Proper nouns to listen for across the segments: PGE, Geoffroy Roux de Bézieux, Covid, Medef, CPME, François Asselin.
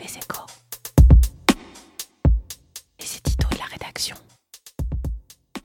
Les Échos. Les éditos de la rédaction.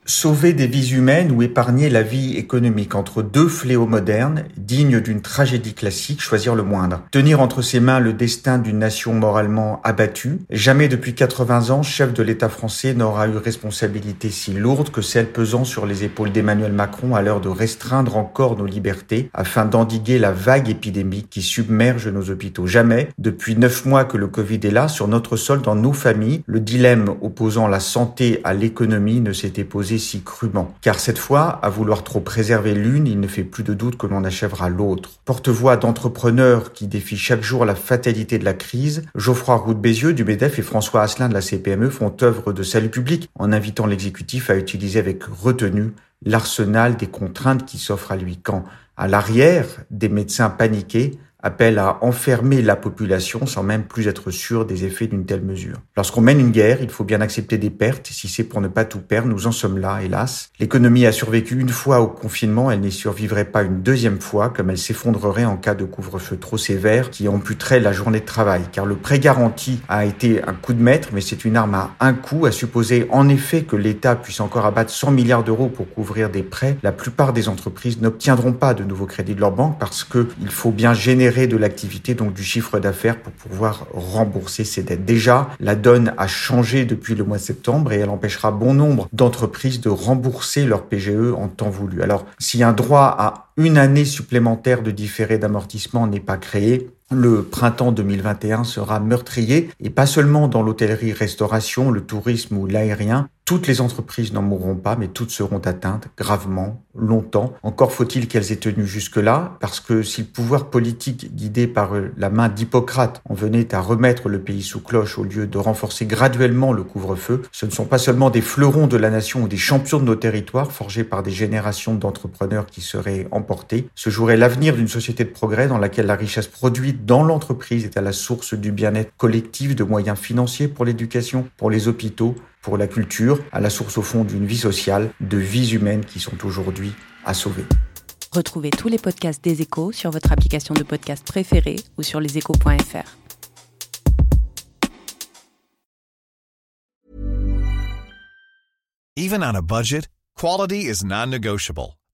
Sauver des vies humaines ou épargner la vie économique, entre deux fléaux modernes, dignes d'une tragédie classique, choisir le moindre. Tenir entre ses mains le destin d'une nation moralement abattue. Jamais depuis 80 ans, chef de l'État français n'aura eu responsabilité si lourde que celle pesant sur les épaules d'Emmanuel Macron à l'heure de restreindre encore nos libertés afin d'endiguer la vague épidémique qui submerge nos hôpitaux. Jamais, depuis 9 mois que le Covid est là, sur notre sol, dans nos familles, le dilemme opposant la santé à l'économie ne s'était posé si crûment. Car cette fois, à vouloir trop préserver l'une, il ne fait plus de doute que l'on achèvera l'autre. Porte-voix d'entrepreneurs qui défient chaque jour la fatalité de la crise, Geoffroy Roux de Bézieux du Medef et François Asselin de la CPME font œuvre de salut public en invitant l'exécutif à utiliser avec retenue l'arsenal des contraintes qui s'offrent à lui. Quand, à l'arrière, des médecins paniqués appellent à enfermer la population sans même plus être sûr des effets d'une telle mesure. Lorsqu'on mène une guerre, il faut bien accepter des pertes. Si c'est pour ne pas tout perdre, nous en sommes là, hélas. L'économie a survécu une fois au confinement, elle n'y survivrait pas une deuxième fois, comme elle s'effondrerait en cas de couvre-feu trop sévère qui amputerait la journée de travail. Car le prêt garanti a été un coup de maître, mais c'est une arme à un coup. À supposer en effet que l'État puisse encore abattre 100 milliards d'euros pour couvrir des prêts, la plupart des entreprises n'obtiendront pas de nouveaux crédits de leur banque parce que il faut bien générer de l'activité, donc du chiffre d'affaires, pour pouvoir rembourser ses dettes. Déjà, la donne a changé depuis le mois de septembre et elle empêchera bon nombre d'entreprises de rembourser leur PGE en temps voulu. Alors, si un droit à une année supplémentaire de différé d'amortissement n'est pas créé, le printemps 2021 sera meurtrier, et pas seulement dans l'hôtellerie-restauration, le tourisme ou l'aérien. Toutes les entreprises n'en mourront pas, mais toutes seront atteintes gravement, longtemps. Encore faut-il qu'elles aient tenu jusque-là, parce que si le pouvoir politique guidé par la main d'Hippocrate en venait à remettre le pays sous cloche au lieu de renforcer graduellement le couvre-feu, ce ne sont pas seulement des fleurons de la nation ou des champions de nos territoires forgés par des générations d'entrepreneurs qui seraient emportés. Ce jour est l'avenir d'une société de progrès dans laquelle la richesse produite dans l'entreprise est à la source du bien-être collectif, de moyens financiers pour l'éducation, pour les hôpitaux, pour la culture, à la source au fond d'une vie sociale, de vies humaines qui sont aujourd'hui à sauver. Retrouvez tous les podcasts des Échos sur votre application de podcast préférée ou sur leséchos.fr. Even on a budget, quality is non-negotiable.